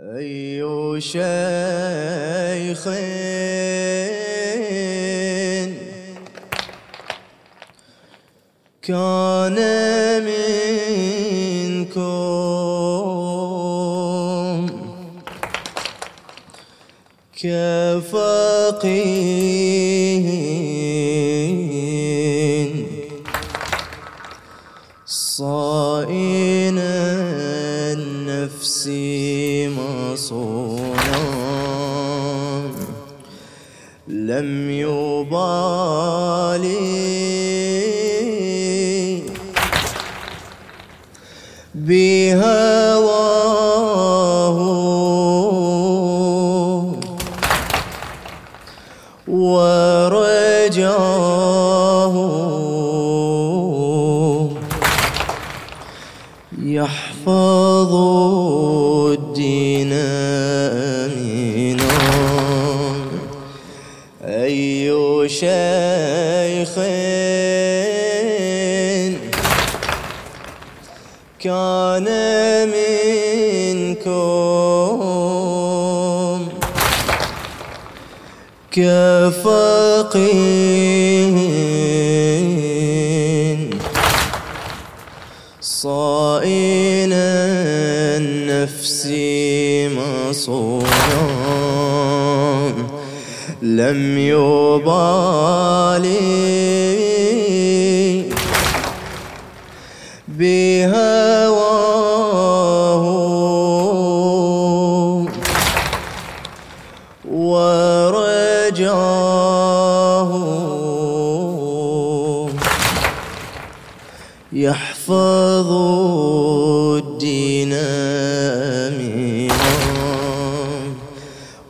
أي شيخ كان منكم كفقيه صائن النفس مصونا لم يبالي بهواه ورجاه يحفظ الدين أمينا أي شيخ كان منكم كفقيه صائن النفس مصونا لم يبالي بهواه ورجاه يحفظ الدين أمينا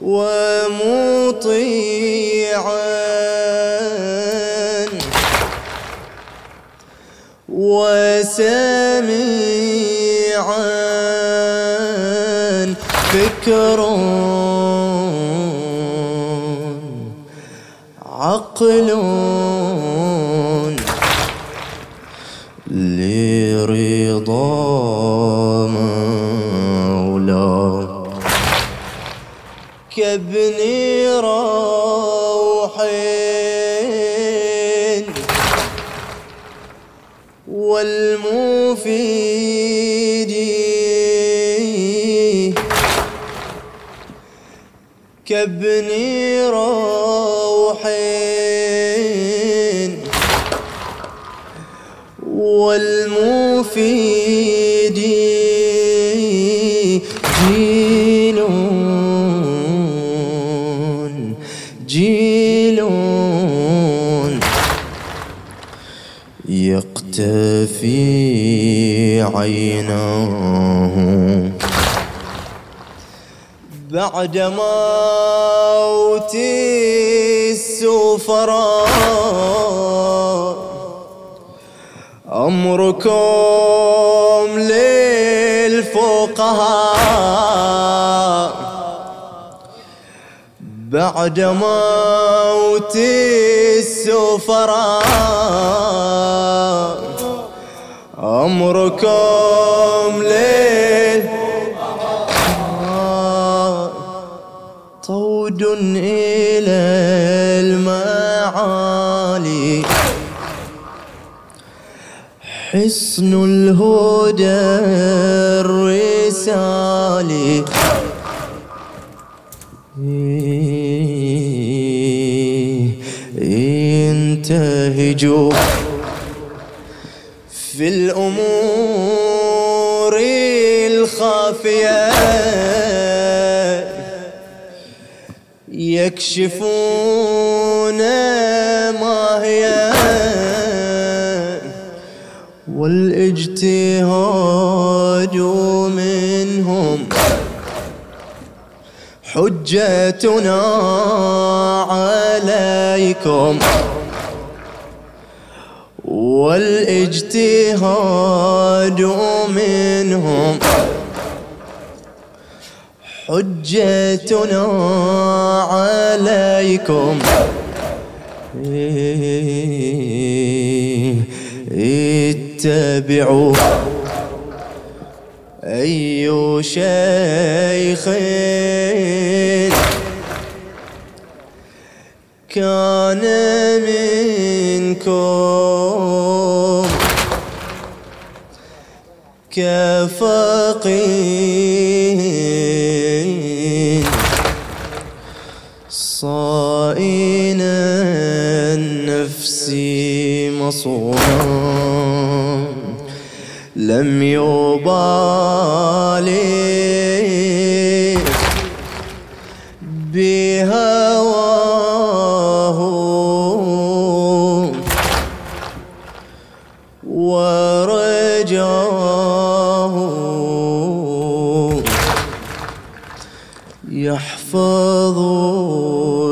ومطيعا وسميعا فكر عقل لرضا مولاه كابن روح والمفيد كابن روح والمفيد جيل جيل يقتفي عيناه بعد موت السفراء أمركم للفقهاء بعد موت السفراء أمركم للفقهاء طود إلى المعالي حصن الهدى الرسالي ينتهجوا في الأمور الخافية يكشفون ما هي والاجتهاد منهم حجتنا عليكم والاجتهاد منهم حجتنا عليكم اتبعوا أي شيخ الخيل كان منكم كفقير صائن النفس مصوما لم يبالي بهواه ورجاه يحفظ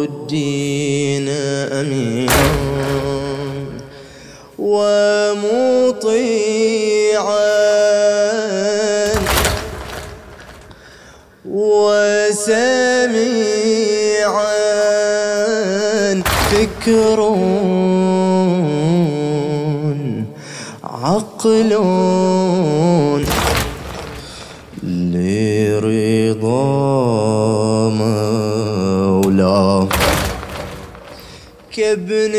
الدين أمينا ومطيعا وسميعا فكر عقل لرضا مولاه كابن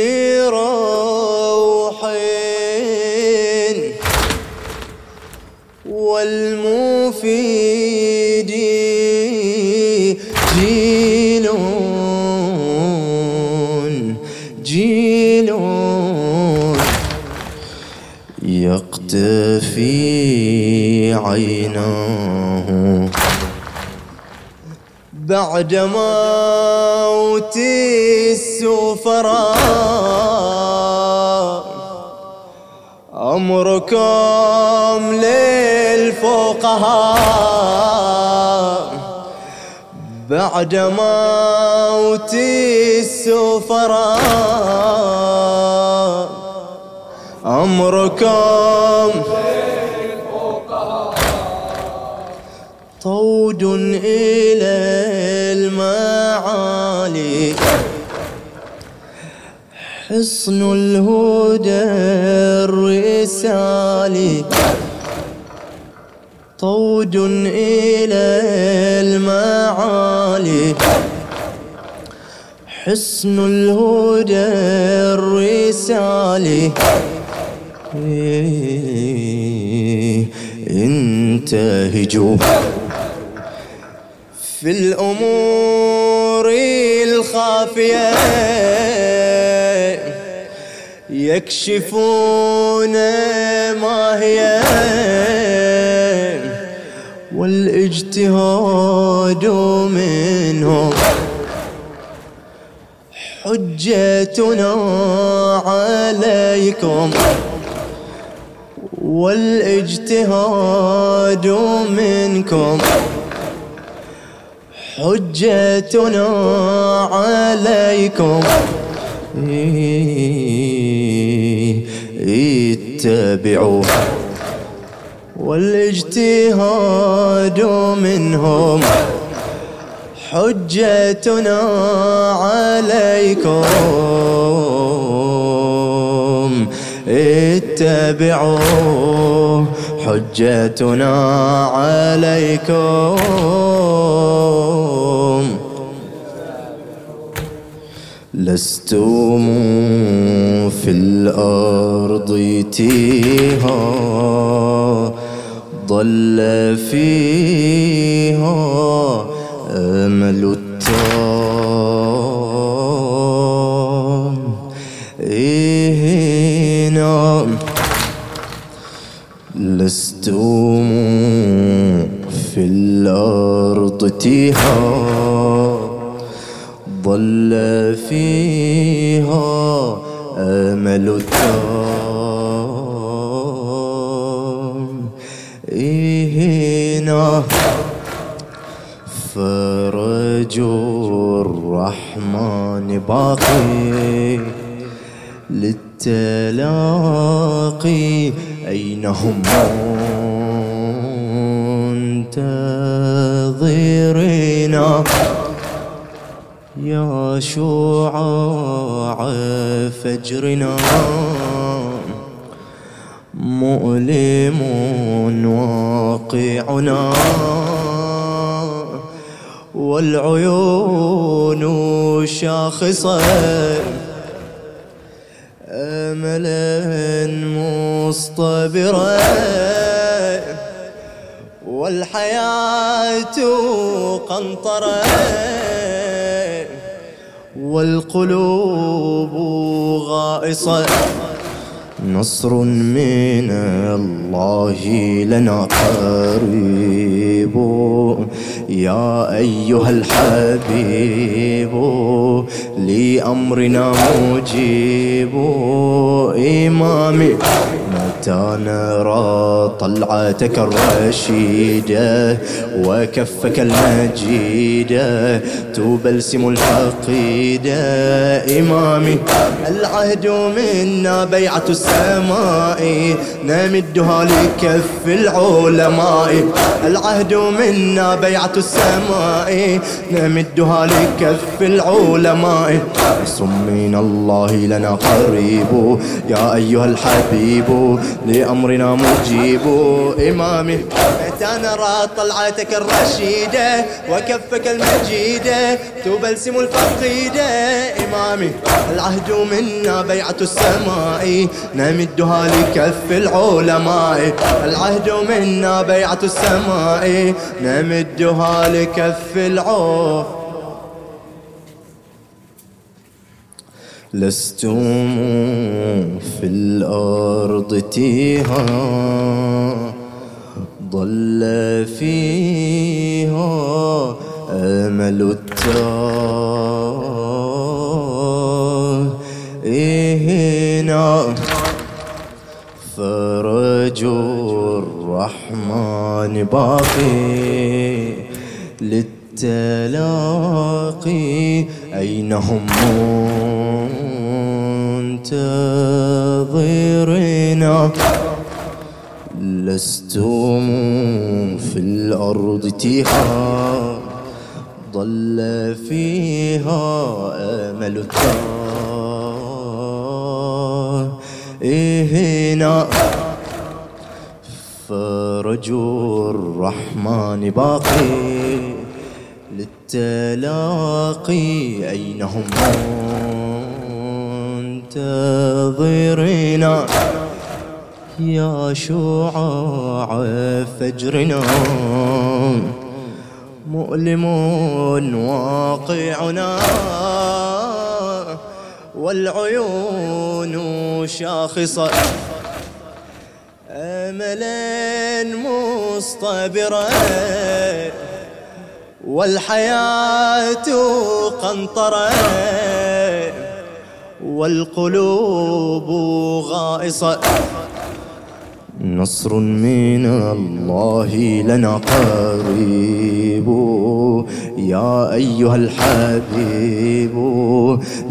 روح والمفيد جيل جيل يقتفي عيناه بعد موت السفراء أمركم للفقهاء بعد موت السفراء أمركم للفقهاء طود إلى المعالي حصن الهدى الرسالي طود إلى المعالي حصن الهدى الرسالي انتهجوا في الأمور الخافية يكشفون ما هي والاجتهاد منهم حجتنا عليكم والاجتهاد منكم حجتنا عليكم اتبعوا والاجتهاد منهم حجتنا عليكم اتبعوا حجتنا عليكم لستم في الأرض تيها ضل فيها أمل التام هنا لستم في الأرض تيها ضل فيها أمل التام هنا فرجوا الرحمن باقي للتلاقي أين هم منتظرنا يا شعاع فجرنا مؤلم واقعنا والعيون شاخصة أملا مصطبرة والحياة قنطرة والقلوب غائصة نصر من الله لنا قريب يا أيها الحبيب لأمرنا مجيب إمامي متى نرى طلعتك الرشيدة وكفك المجيدة تبلسم العقيدة إمامي العهد منا بيعة السماء نمدها لكف العلماء العهد منا بيعة السماء نمدها لكف العلماء نصر من الله لنا قريب يا أيها الحبيب لأمرنا مجيب إمامي متى نرى طلعتك الرشيدة وكفك المجيدة تبلسم الفقيدة إمامي العهد منا بيعة السماء نمدها لكف العلماء العهد منا بيعة السماء نمدها لكف العلماء لستم في الأرض تيها ضل فيها أمل التائهنا فرج الرحمن باقي للتلاقي أين هم منتظرنا لستم في الأرض تيها ضل فيها أمل التائهنا فرجو الرحمن باقي للتلاقي أين هم منتظرنا يا شعاع فجرنا مؤلم واقعنا والعيون شاخصة أملا مصطبرة والحياة قنطرة والقلوب غائصة نصر من الله لنا قريب يا أيها الحبيب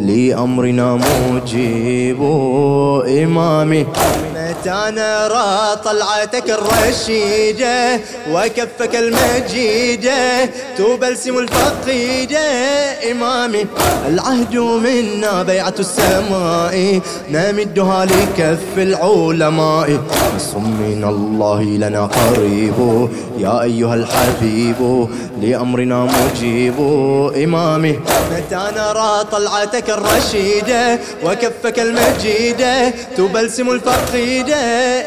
لأمرنا مجيب إمامي متى نرى طلعتك الرشيدة وكفك المجيدة تبلسم الفقيدة إمامي العهد منا بيعة السماء نمدها لكف العلماء نصر من الله لنا قريب يا أيها الحبيب لأمرنا مجيب إمامي متى نرى طلعتك الرشيدة وكفك المجيدة تبلسم الفقيدة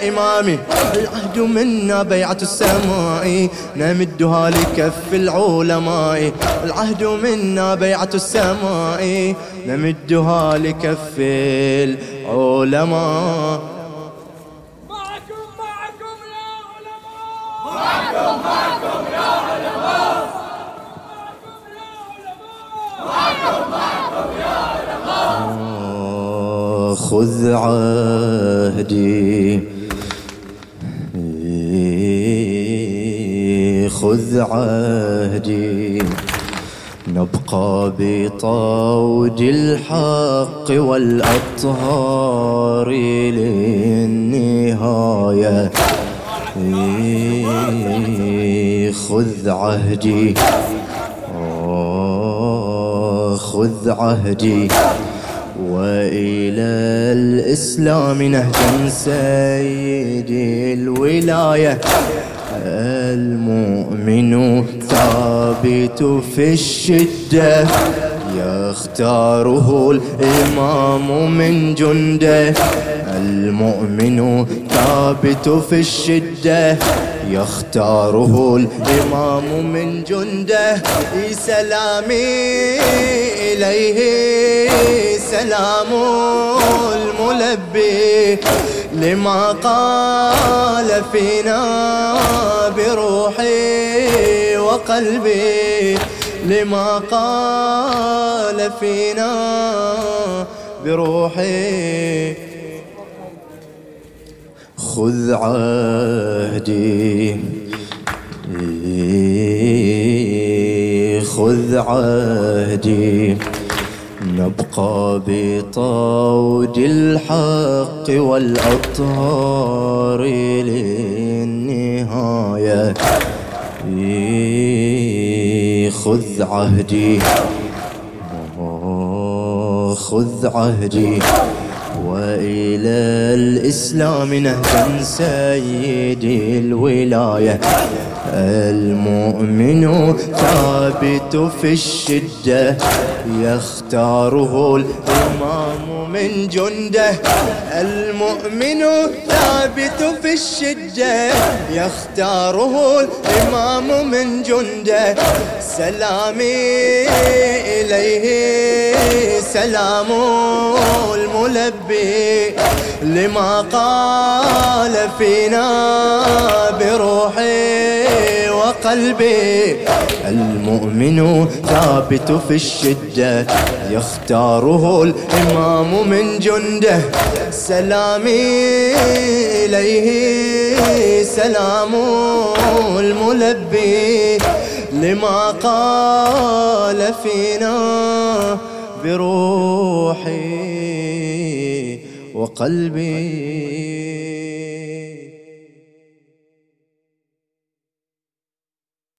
إمامي العهد منا بيعة السماء نمدها لكف العلماء العهد منا بيعة السماء نمدها لكف العلماء معكم يا علماء معكم يا علماء معكم يا علماء خذ عهدي خذ عهدي نبقى بطود الحق والأطهار للنهاية خذ عهدي خذ عهدي وإلى الإسلام نهج سيد الولاية المؤمن ثابت في الشدة يختاره الإمام من جنده. المؤمن ثابت في الشدة يختاره الإمام من جنده. سلامي إليه سلام الملبي لما قال فينا بروحي وقلبي، لما قال فينا بروحي. خذ عهدي خذ عهدي نبقى بطاود الحق والأطهار للنهاية. خذ عهدي خذ عهدي وإلى الإسلام نهجا سيد الولاية. المؤمن ثابت في الشدة يختاره الإمام من جنده. المؤمن ثابت في الشدة يختاره الإمام من جنده. سلامي إليه سلام الملبي لما قال فينا بروحي وقلبي. المؤمن ثابت في الشدة يختاره الإمام من جنده. سلامي إليه سلام الملبي لما قال فينا بروحي وقلبي.